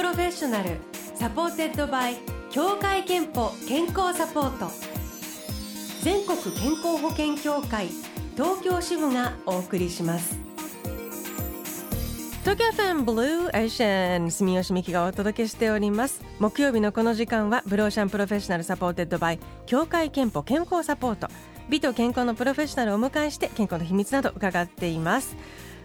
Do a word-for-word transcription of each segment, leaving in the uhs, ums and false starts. プロフェッショナルサポーテッドバイ協会憲法健康サポート、全国健康保険協会東京支部がお送りします。東京 エフエム ブルーエーシャン、住吉美希がお届けしております。木曜日のこの時間はブルーオーシャンプロフェッショナルサポーテッドバイ協会憲法健康サポート、美と健康のプロフェッショナルをお迎えして健康の秘密など伺っています。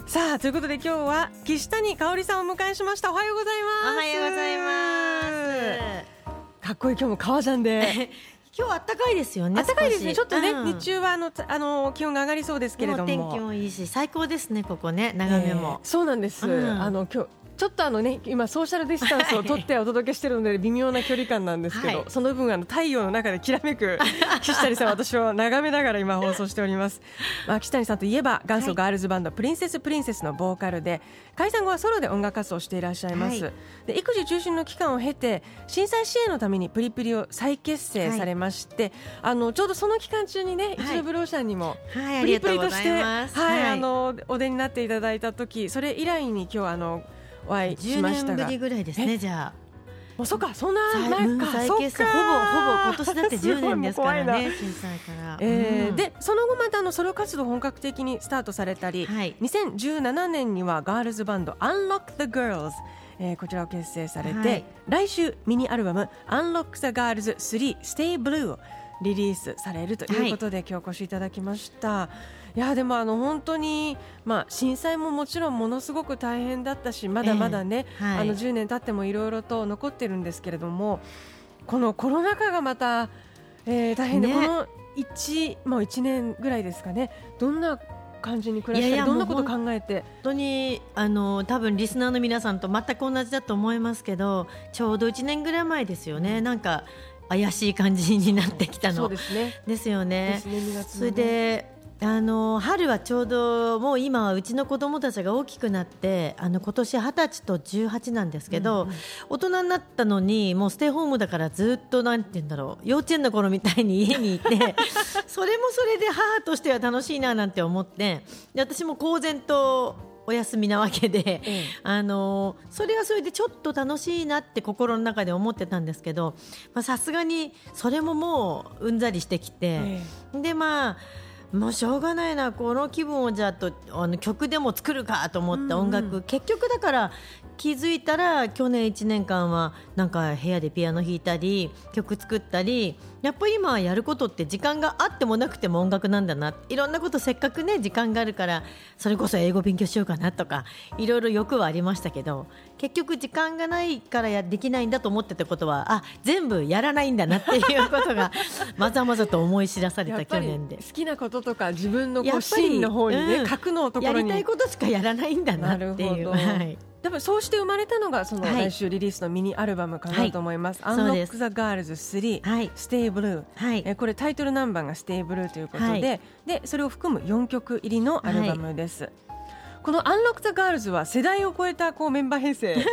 さあということで今日は岸谷香織さんをお迎えしました。おはようございます。おはようございます。かっこいい。今日も革ジャンで今日は暖かいですよね。暖かいですね。ちょっとね、うん、日中はあのあの気温が上がりそうですけれども、もう天気もいいし最高ですね。ここね眺めも、えー、そうなんです、うん、あの今日ちょっとあのね今ソーシャルディスタンスを取ってお届けしてるので微妙な距離感なんですけど、はい、その分あの太陽の中できらめく岸谷さん私は眺めながら今放送しております、まあ、岸谷さんといえば元祖ガールズバンド、はい、プリンセスプリンセスのボーカルで、解散後はソロで音楽活動をしていらっしゃいます、はい、で育児中心の期間を経て震災支援のためにプリプリを再結成されまして、はい、あのちょうどその期間中にね、はい、一度ブローシャンにもプリプリとしてお出になっていただいた時、それ以来に今日あのお会いしましたが、じゅうねんぶりぐらいですね。じゃあもうそっか、そんななんか再結成ほぼほぼ今年だってじゅうねんですからね、震災から、えーうん、でその後またあのソロ活動本格的にスタートされたり、はい、にせんじゅうななねんにはガールズバンド Unlock the Girls、えー、こちらを結成されて、はい、来週ミニアルバム Unlock the Girls スリー Stay Blue をリリースされるということで、はい、今日お越しいただきました。いやでもあの本当に、まあ、震災ももちろんものすごく大変だったし、まだまだね、えーはい、あのじゅうねん経ってもいろいろと残ってるんですけれども、このコロナ禍がまた、えー、大変で、ね、この 1, もういちねんぐらいですかね、どんな感じに暮らしたり、いやいやどんなこと考えて、本当にあの多分リスナーの皆さんと全く同じだと思いますけど、ちょうどいちねんぐらい前ですよね、うん、なんか怪しい感じになってきたの、そうですね、ですよね、ですね、にがつのね、それであの春はちょうどもう今はうちの子供たちが大きくなって、あの今年はたちとじゅうはちなんですけど、うんうん、大人になったのにもうステイホームだからずっとなんて言うんだろう、幼稚園の頃みたいに家にいてそれもそれで母としては楽しいななんて思って、で私も公然とお休みなわけで、うん、あのそれはそれでちょっと楽しいなって心の中で思ってたんですけど、さすがにそれももううんざりしてきて、うん、でまあもうしょうがないな、この気分をじゃあとあの曲でも作るかと思った音楽、うんうん、結局だから気づいたら去年いちねんかんはなんか部屋でピアノ弾いたり曲作ったり、やっぱり今やることって時間があってもなくても音楽なんだな、いろんなこと、せっかくね時間があるからそれこそ英語勉強しようかなとかいろいろ欲はありましたけど、結局時間がないからやできないんだと思ってたことは、あ全部やらないんだなっていうことがまざまざと思い知らされた去年で、好きなこととか自分のこう芯の方にね、核のところにやりたいことしかやらないんだなっていう、はい、多分そうして生まれたのがその来週リリースのミニアルバムかなと思います、はい、Unlock the Girls スリー、はい、Stay Blue、はい、えこれタイトルナンバーが Stay Blue ということで、はい、でそれを含むよんきょく入りのアルバムです、はい。この Unlock the Girls は世代を超えたこうメンバー編成に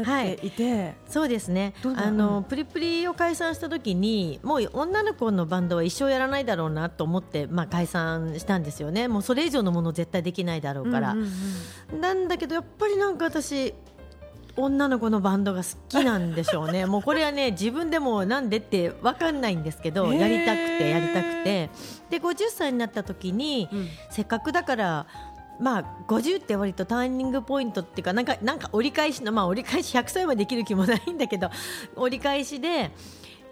なっていて、はい、そうですね、あのプリプリを解散した時にもう女の子のバンドは一生やらないだろうなと思って、まあ、解散したんですよね。もうそれ以上のもの絶対できないだろうから、うんうんうん、なんだけどやっぱりなんか私女の子のバンドが好きなんでしょうねもうこれはね自分でもなんでって分かんないんですけど、やりたくてやりたくて、でごじゅっさいになった時に、うん、せっかくだからまあ、ごじゅうって割とターニングポイントっていうか、なんか、なんか折り返しの、まあ、折り返しひゃくさいまでできる気もないんだけど折り返しで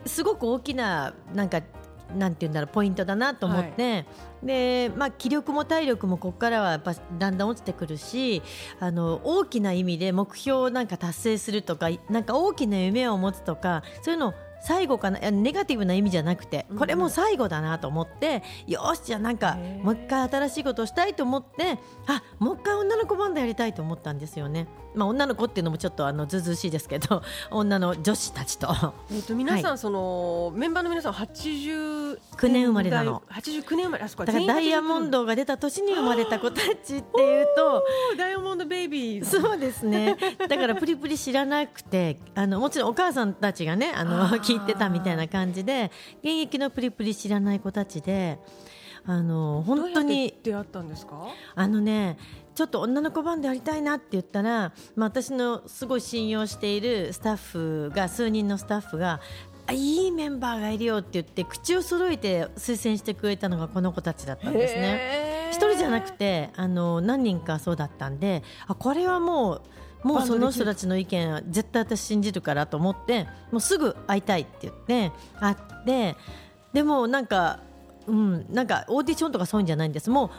すごく大きななんかなんていうんだろうポイントだなと思って、はい、でまあ、気力も体力もここからはやっぱだんだん落ちてくるし、あの大きな意味で目標をなんか達成するとか、なんか大きな夢を持つとか、そういうのを最後かな、ネガティブな意味じゃなくて、これも最後だなと思って、うん、よしじゃあなんかもう一回新しいことをしたいと思って、あもう一回女の子バンドやりたいと思ったんですよね。まあ、女の子っていうのもちょっとあのずずしいですけど、女の女子たちと、えっと皆さん、はい、そのメンバーの皆さんはちじゅうきゅうねん生まれなの、はちじゅうきゅうねん生まれ、あそこだからダイヤモンドが出た年に生まれた子たちっていうとダイヤモンドベイビー、そうですねだからプリプリ知らなくて、あのもちろんお母さんたちがねあの聞いてたみたいな感じで、現役のプリプリ知らない子たちで、あの本当にどうやって出会ったんですか。あのねちょっと女の子版でやりたいなって言ったら、まあ、私のすごい信用しているスタッフが数人のスタッフがいいメンバーがいるよって言って口を揃えて推薦してくれたのがこの子たちだったんですね。一人じゃなくてあの何人かそうだったんで、あこれはもうもうその人たちの意見は絶対私信じるからと思ってもうすぐ会いたいって言って会って、でもなんか、うん、なんかオーディションとかそういうんじゃないんです。もう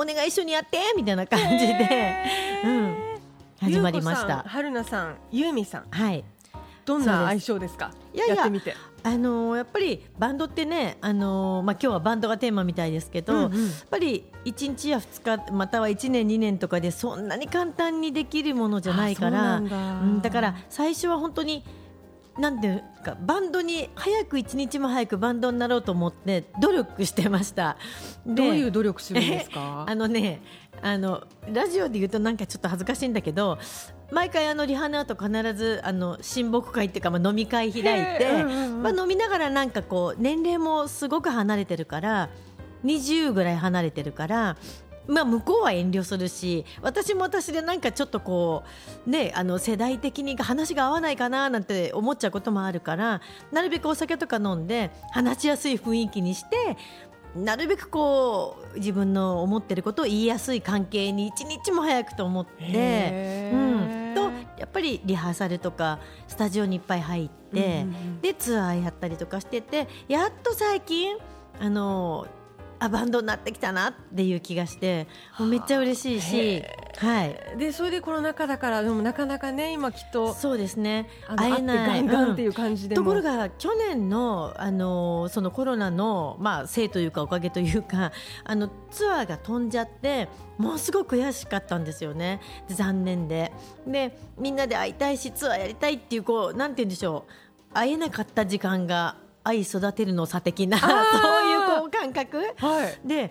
お願い一緒にやってみたいな感じで、うん、始まりました。春菜さん、ユーミさん、はい、どんな相性ですか？いやいや、やってみて、あのー、やっぱりバンドってね、あのーまあ、今日はバンドがテーマみたいですけど、うんうん、やっぱりいちにちやふつかまたはいちねんにねんとかでそんなに簡単にできるものじゃないから、あ、そうなんだ、うん、だから最初は本当になんていうかバンドに早くいちにちも早くバンドになろうと思って努力してました。どういう努力するんですか？あのね、あのラジオで言うとなんかちょっと恥ずかしいんだけど、毎回あのリハの後必ずあの親睦会っていうか、まあ飲み会開いて、まあ飲みながらなんかこう年齢もすごく離れてるからにじゅうぐらい離れてるから、まあ、向こうは遠慮するし私も私でなんかちょっとこう、ね、あの世代的に話が合わないかななんて思っちゃうこともあるから、なるべくお酒とか飲んで話しやすい雰囲気にして、なるべくこう自分の思ってることを言いやすい関係に一日も早くと思って、うん、とやっぱりリハーサルとかスタジオにいっぱい入って、うんうん、でツアーやったりとかしてて、やっと最近あのあバンドになってきたなっていう気がして、もうめっちゃ嬉しいし、はい、でそれでコロナ禍だからでもなかなかね今きっとそうですね、会えない、会ってガンガンっていう感じでも、うん、ところが去年の、あのそのコロナの、まあ、せいというかおかげというか、あのツアーが飛んじゃってもうすごく悔しかったんですよね。で残念で、でみんなで会いたいしツアーやりたいっていう、こうなんて言うんでしょう、会えなかった時間が愛育てるのさ的なそういう感覚、はい、で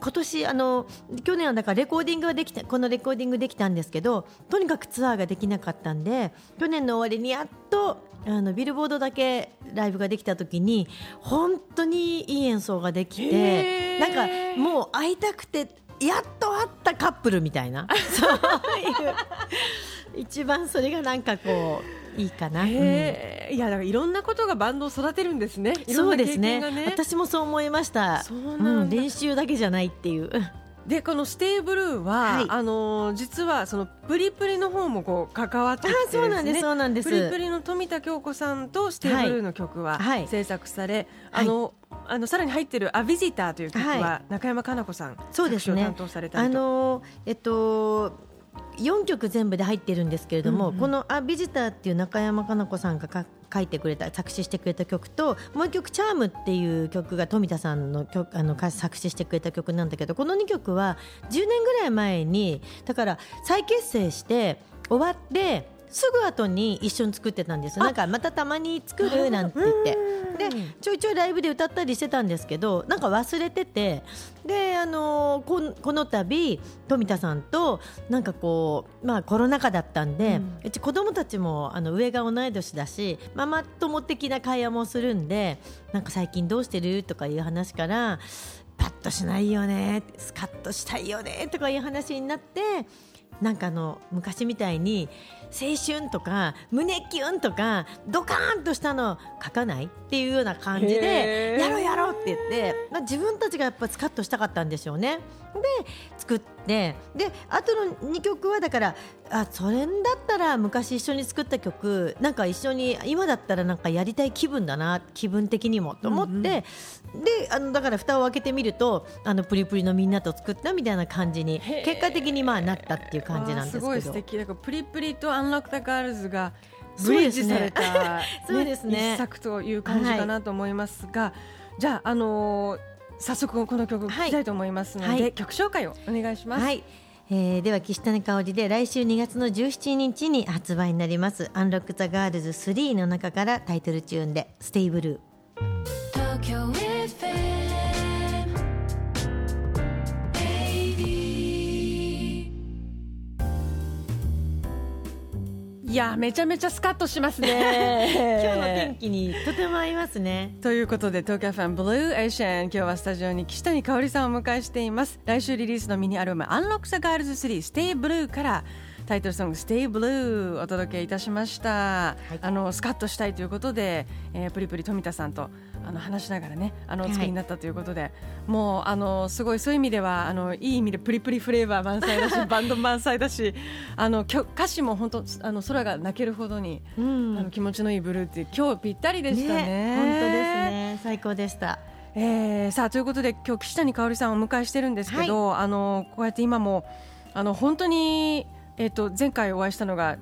今年あの去年はだからレコーディングはできた、このレコーディングできたんですけど、とにかくツアーができなかったんで去年の終わりにやっとあのビルボードだけライブができた時に本当にいい演奏ができて、なんかもう会いたくてやっと会ったカップルみたいなそういう一番それがなんかこういいかな、うん、いやだからいろんなことがバンドを育てるんですね。いろんな経験がね、そうですね、私もそう思いました。そうなん、うん、練習だけじゃないっていう。でこのステイブルーは、はい、あの実はそのプリプリの方もこう関わってきてですね。あ、そうなんです、そうなんです。プリプリの富田京子さんとステイブルーの曲は制作され、はいはい、あのあのさらに入っているアビジターという曲は中山かな子さん、そうですね、担当されたりと、あのえっとよんきょく全部で入ってるんですけれども、うんうん、このアビジターっていう中山かな子さんがか書いてくれた作詞してくれた曲と、もういっきょくチャームっていう曲が富田さんの曲、あの作詞してくれた曲なんだけど、このにきょくはじゅうねんぐらい前にだから再結成して終わってすぐ後に一緒に作ってたんです。なんかまたたまに作るなんて言ってでちょいちょいライブで歌ったりしてたんですけど、なんか忘れてて、で、あのー、この度富田さんとなんかこう、まあ、コロナ禍だったんで、うん、うち子供たちもあの上が同い年だしママ友的な会話もするんで、なんか最近どうしてるとかいう話からパッとしないよね、スカッとしたいよねとかいう話になって、なんかあの昔みたいに青春とか胸キュンとかドカーンとしたの書かないっていうような感じでやろうやろうって言って、まあ、自分たちがやっぱスカッとしたかったんでしょうね。で作って、であとのにきょくはだから、あそれだったら昔一緒に作った曲なんか一緒に今だったらなんかやりたい気分だな、気分的にもと思って、うんうん、であのだから蓋を開けてみるとあのプリプリのみんなと作ったみたいな感じに結果的にまあなったっていう感じなんですけど、すごい素敵。だからプリプリとUnlock the Girlsがブリッジされた、ねそうですね、一作という感じかなと思いますが、はい、じゃあ、あのー、早速この曲を聴きたいと思いますので、はい、曲紹介をお願いします。はい、えー、では岸谷香織で来週にがつのじゅうしちにちに発売になりますUnlock the Girls スリーの中からタイトルチューンで Stay Blue。 東京 エフエム エービーいやめちゃめちゃスカッとしますね今日の天気にとても合いますねということで東京 エフエム Blue Ocean 今日はスタジオに岸谷香織さんをお迎えしています。来週リリースのミニアルバム Unlock the Girls スリー Stay Blue からタイトルソング Stay Blue お届けいたしました、はい、あのスカッとしたいということで、えー、プリプリ富田さんとあの話しながらねあのお付きになったということで、はい、もうあのすごいそういう意味ではあのいい意味でプリプリフレーバー満載だしバンド満載だしあの歌詞も本当あの空が泣けるほどに、うん、あの気持ちのいいブルーって今日ぴったりでした ね, ね本当ですね最高でしたえー、さあということで今日岸谷香織さんをお迎えしてるんですけど、はい、あのこうやって今もあの本当に、えー、と前回お会いしたのが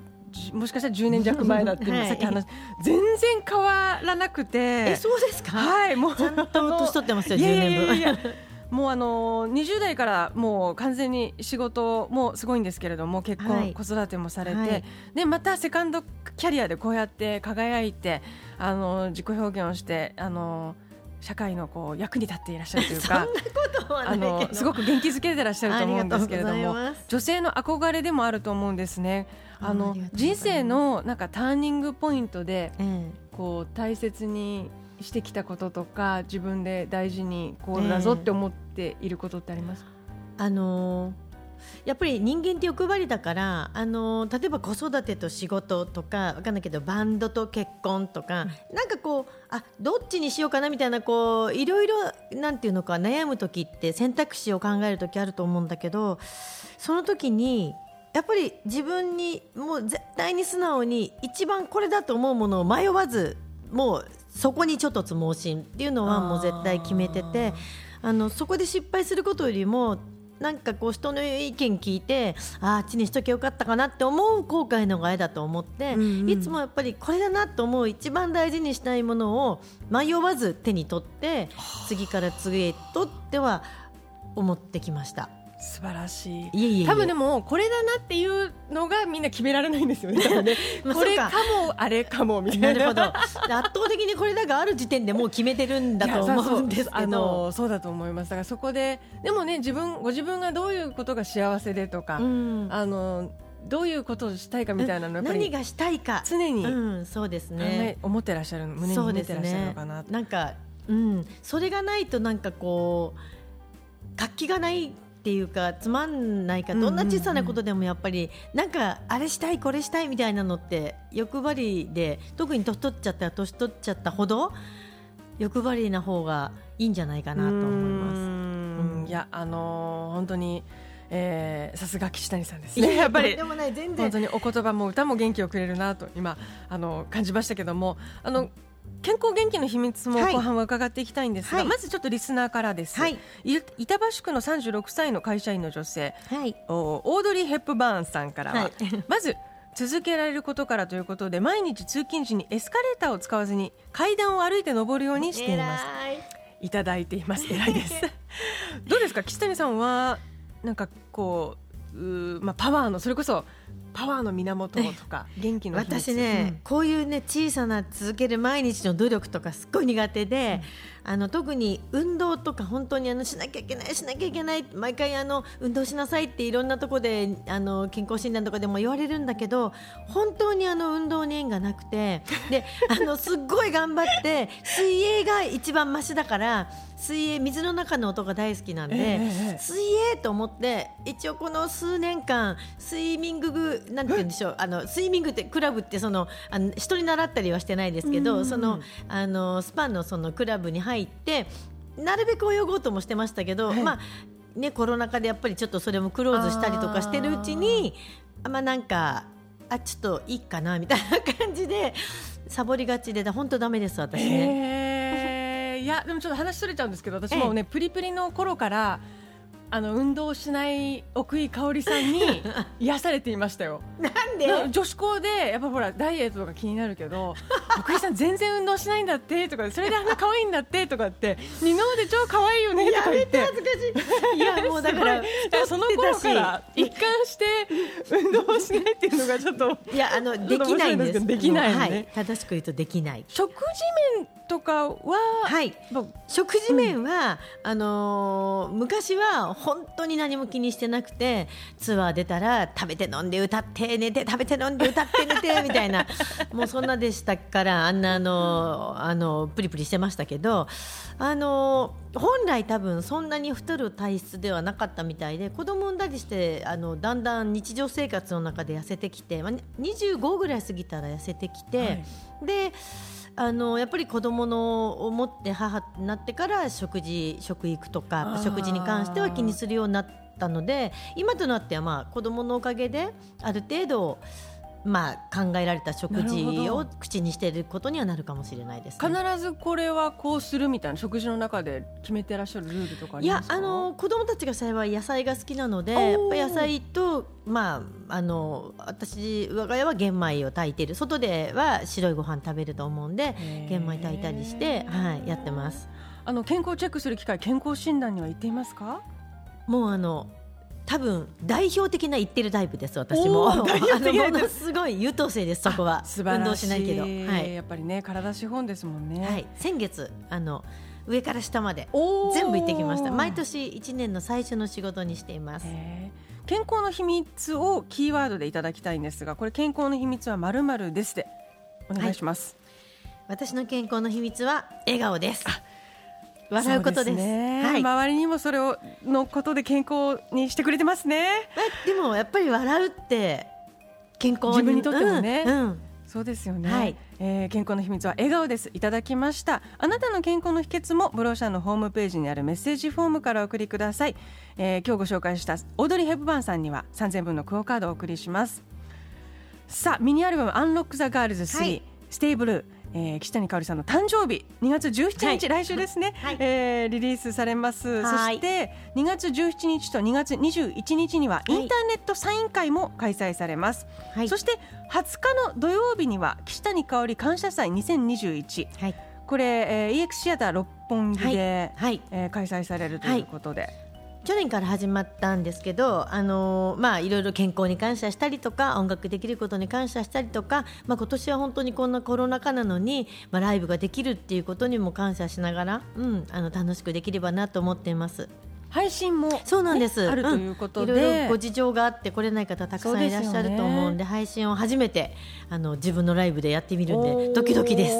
もしかしたらじゅうねん弱前だって、はい、さっき話全然変わらなくてえそうですか、はい、もうちゃんと年取ってますよじゅうねんぶんいやいやいやもうあのにじゅう代からもう完全に仕事もすごいんですけれども結婚、はい、子育てもされて、はい、でまたセカンドキャリアでこうやって輝いてあの自己表現をしてあの社会のこう役に立っていらっしゃるというかあのすごく元気づけてらっしゃると思うんですけれども女性の憧れでもあると思うんですね。あの人生のなんかターニングポイントでこう大切にしてきたこととか自分で大事にこうだぞって思っていることってありますか？あのーやっぱり人間って欲張りだからあの例えば子育てと仕事とか分かんないけどバンドと結婚とか、うん、なんかこうあどっちにしようかなみたいなこういろいろなんていうのか悩む時って選択肢を考える時あると思うんだけどその時にやっぱり自分にもう絶対に素直に一番これだと思うものを迷わずもうそこにちょっとつ盲信っていうのはもう絶対決めててああのそこで失敗することよりもなんかこう人の意見聞いてあっちにしときゃよかったかなって思う後悔のがえだと思って、うんうん、いつもやっぱりこれだなと思う一番大事にしたいものを迷わず手に取って次から次へとっては思ってきました。素晴らし い, い, えいえ多分でもこれだなっていうのがみんな決められないんですよ ね, ねこれかもあれかもみたい な, なるほど圧倒的にこれだがある時点でもう決めてるんだと思うんですけどそう、あのー、そうだと思います。だからそこででもね自分ご自分がどういうことが幸せでとか、うん、あのどういうことをしたいかみたいなのやっぱり何がしたいか常に、うん、そうですね思ってらっしゃる胸に思ってらっしゃるのかな、ね、なんか、うん、それがないとなんかこう活気がないっていうかつまんないかどんな小さなことでもやっぱりなんかあれしたいこれしたいみたいなのって欲張りで特に年取っちゃった年取っちゃったほど欲張りな方がいいんじゃないかなと思います。うん、いやあのー、本当にさすが岸谷さんですね。やっぱりでもない全然本当にお言葉も歌も元気をくれるなと今あの感じましたけどもあの、うん健康元気の秘密も後半は伺っていきたいんですが、はい、まずちょっとリスナーからです、はい、板橋区のさんじゅうろくさいの会社員の女性、はい、オードリー・ヘップバーンさんからは、はい、まず続けられることからということで毎日通勤時にエスカレーターを使わずに階段を歩いて上るようにしていますいただいています偉いですどうですか岸谷さんはなんかこう、う、まあ、パワーのそれこそパワーの源とか元気の秘密私ね、うん、こういうね小さな続ける毎日の努力とかすっごい苦手で、うん、あの特に運動とか本当にあのしなきゃいけないしなきゃいけない毎回あの運動しなさいっていろんなとこであの健康診断とかでも言われるんだけど本当にあの運動に縁がなくてであのすっごい頑張って水泳が一番マシだから水泳水の中の音が大好きなんで、えー、水泳と思って一応この数年間スイミングなんて言うんでしょうあのスイミングってクラブってそのあの人に習ったりはしてないですけどそのあのスパン の, そのクラブに入ってなるべく泳ごうともしてましたけど、はいまあね、コロナ禍でやっぱりちょっとそれもクローズしたりとかしてるうちにあ、まあ、なんかあちょっといいかなみたいな感じでサボりがちで本当ダメです私ね、えーいやでもちょっと話しとれちゃうんですけど私もね、ええ、プリプリの頃からあの運動しない奥井香織さんに癒されていましたよなんで女子校でやっぱほらダイエットが気になるけど奥井さん全然運動しないんだってとかそれであんな可愛いんだってとかって二の腕超可愛いよねとか言ってやめて恥ずかしいいやもうだからその頃から一貫して運動しないっていうのがちょっといやあのできないんですできない、ねはい、正しく言うとできない食事面とかは、はい、食事面は、うん、あのー、昔は本当に何も気にしてなくて、ツアー出たら食べて飲んで歌って寝て食べて飲んで歌って寝てみたいなもうそんなでしたから、あんなあのー、あのー、プリプリしてましたけど、あのー、本来多分そんなに太る体質ではなかったみたいで、子供産んだりしてあのだんだん日常生活の中で痩せてきて、まあ、にじゅうごぐらい過ぎたら痩せてきて、はい、であのやっぱり子供のを持って母になってから食事食育とか食事に関しては気にするようになったので、今となっては、まあ、子供のおかげである程度、まあ、考えられた食事を口にしていることにはなるかもしれないですね。必ずこれはこうするみたいな食事の中で決めてらっしゃるルールとかありますか？いや、あの子供たちが幸い野菜が好きなので、やっぱ野菜と、まあ、あの私我が家は玄米を炊いてる、外では白いご飯食べると思うんで玄米炊いたりして、はい、やってます。あの健康チェックする機会、健康診断には行っていますか？もうあの多分代表的な言ってるタイプです。私もあのものすごい優等生です。そこは運動しないけど、はい、やっぱりね体資本ですもんね、はい、先月あの上から下まで全部行ってきました。毎年いちねんの最初の仕事にしています。健康の秘密をキーワードでいただきたいんですが、これ健康の秘密は〇〇ですでお願いします、はい、私の健康の秘密は笑顔です。笑うことです。ね、はい、周りにもそれをのことで健康にしてくれてますね。でもやっぱり笑うって健康に自分にとってもね、うんうん、そうですよね、はい、えー、健康の秘密は笑顔です。いただきました。あなたの健康の秘訣もブローシャンのホームページにあるメッセージフォームからお送りください、えー、今日ご紹介したオードリー・ヘプバーンさんにはさんぜんぶんのクオカードをお送りします。さあミニアルバム Unlock the Girls スリー、はい、Stay Blue、えー、岸谷香織さんの誕生日にがつじゅうしちにち、はい、来週ですね、はい、えー、リリースされます。そしてにがつじゅうしちにちとにがつにじゅういちにちにはインターネットサイン会も開催されます、はい、そしてはつかの土曜日には岸谷香織感謝祭にせんにじゅういち、はい、これ、えー、イーエックス シアター六本木で、はい、えー、開催されるということで、はいはい、去年から始まったんですけど、あのーまあ、いろいろ健康に感謝したりとか音楽できることに感謝したりとか、まあ、今年は本当にこんなコロナ禍なのに、まあ、ライブができるっていうことにも感謝しながら、うん、あの楽しくできればなと思っています。配信も、ね、そうなんですあるということで、うん、いろいろご事情があって来れない方たくさんいらっしゃると思うん で, うで、ね、配信を初めてあの自分のライブでやってみるんでドキドキです。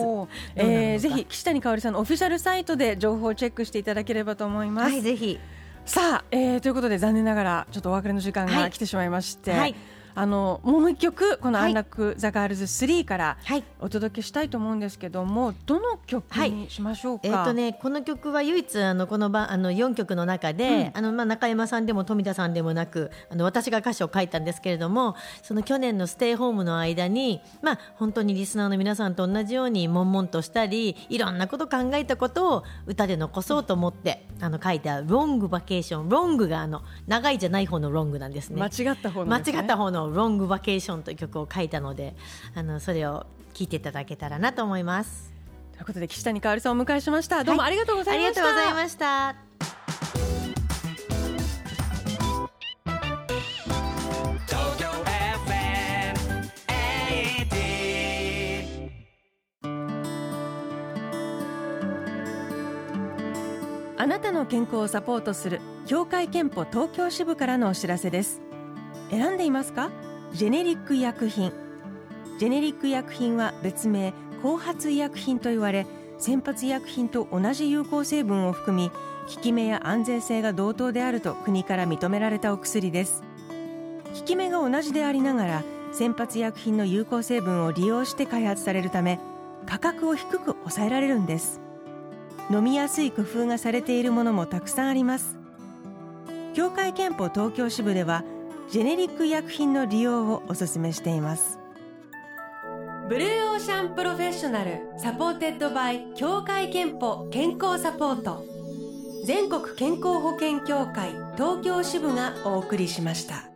えー、ぜひ岸谷香織さんのオフィシャルサイトで情報をチェックしていただければと思います。はい、ぜひ。さあ、えー、ということで残念ながらちょっとお別れの時間が来てしまいまして、はいはい、あのもう一曲このアンラックザガールズスリーからお届けしたいと思うんですけども、どの曲にしましょうか？はい、えーとね、この曲は唯一あのこのばあのよんきょくの中で、うん、あのまあ中山さんでも富田さんでもなく、あの私が歌詞を書いたんですけれども、その去年のステイホームの間に、まあ、本当にリスナーの皆さんと同じように悶々としたりいろんなこと考えたことを歌で残そうと思って、うん、あの書いたロングバケーション、ロングがあの長いじゃない方のロングなんですね。間違った方のですね。間違った方のロングバケーションという曲を書いたので、あのそれを聴いていただけたらなと思います。ということで岸谷香織さんをお迎えしました。どうもありがとうございました。はい、ありがとうございました。あなたの健康をサポートする協会憲法東京支部からのお知らせです。選んでいますか？ジェネリック医薬品。ジェネリック医薬品は別名後発医薬品といわれ、先発医薬品と同じ有効成分を含み、効き目や安全性が同等であると国から認められたお薬です。効き目が同じでありながら先発医薬品の有効成分を利用して開発されるため、価格を低く抑えられるんです。飲みやすい工夫がされているものもたくさんあります。協会憲法東京支部ではジェネリック医薬品の利用をお勧めしています。ブルーオーシャンプロフェッショナルサポーテッドバイ協会憲法健康サポート、全国健康保険協会東京支部がお送りしました。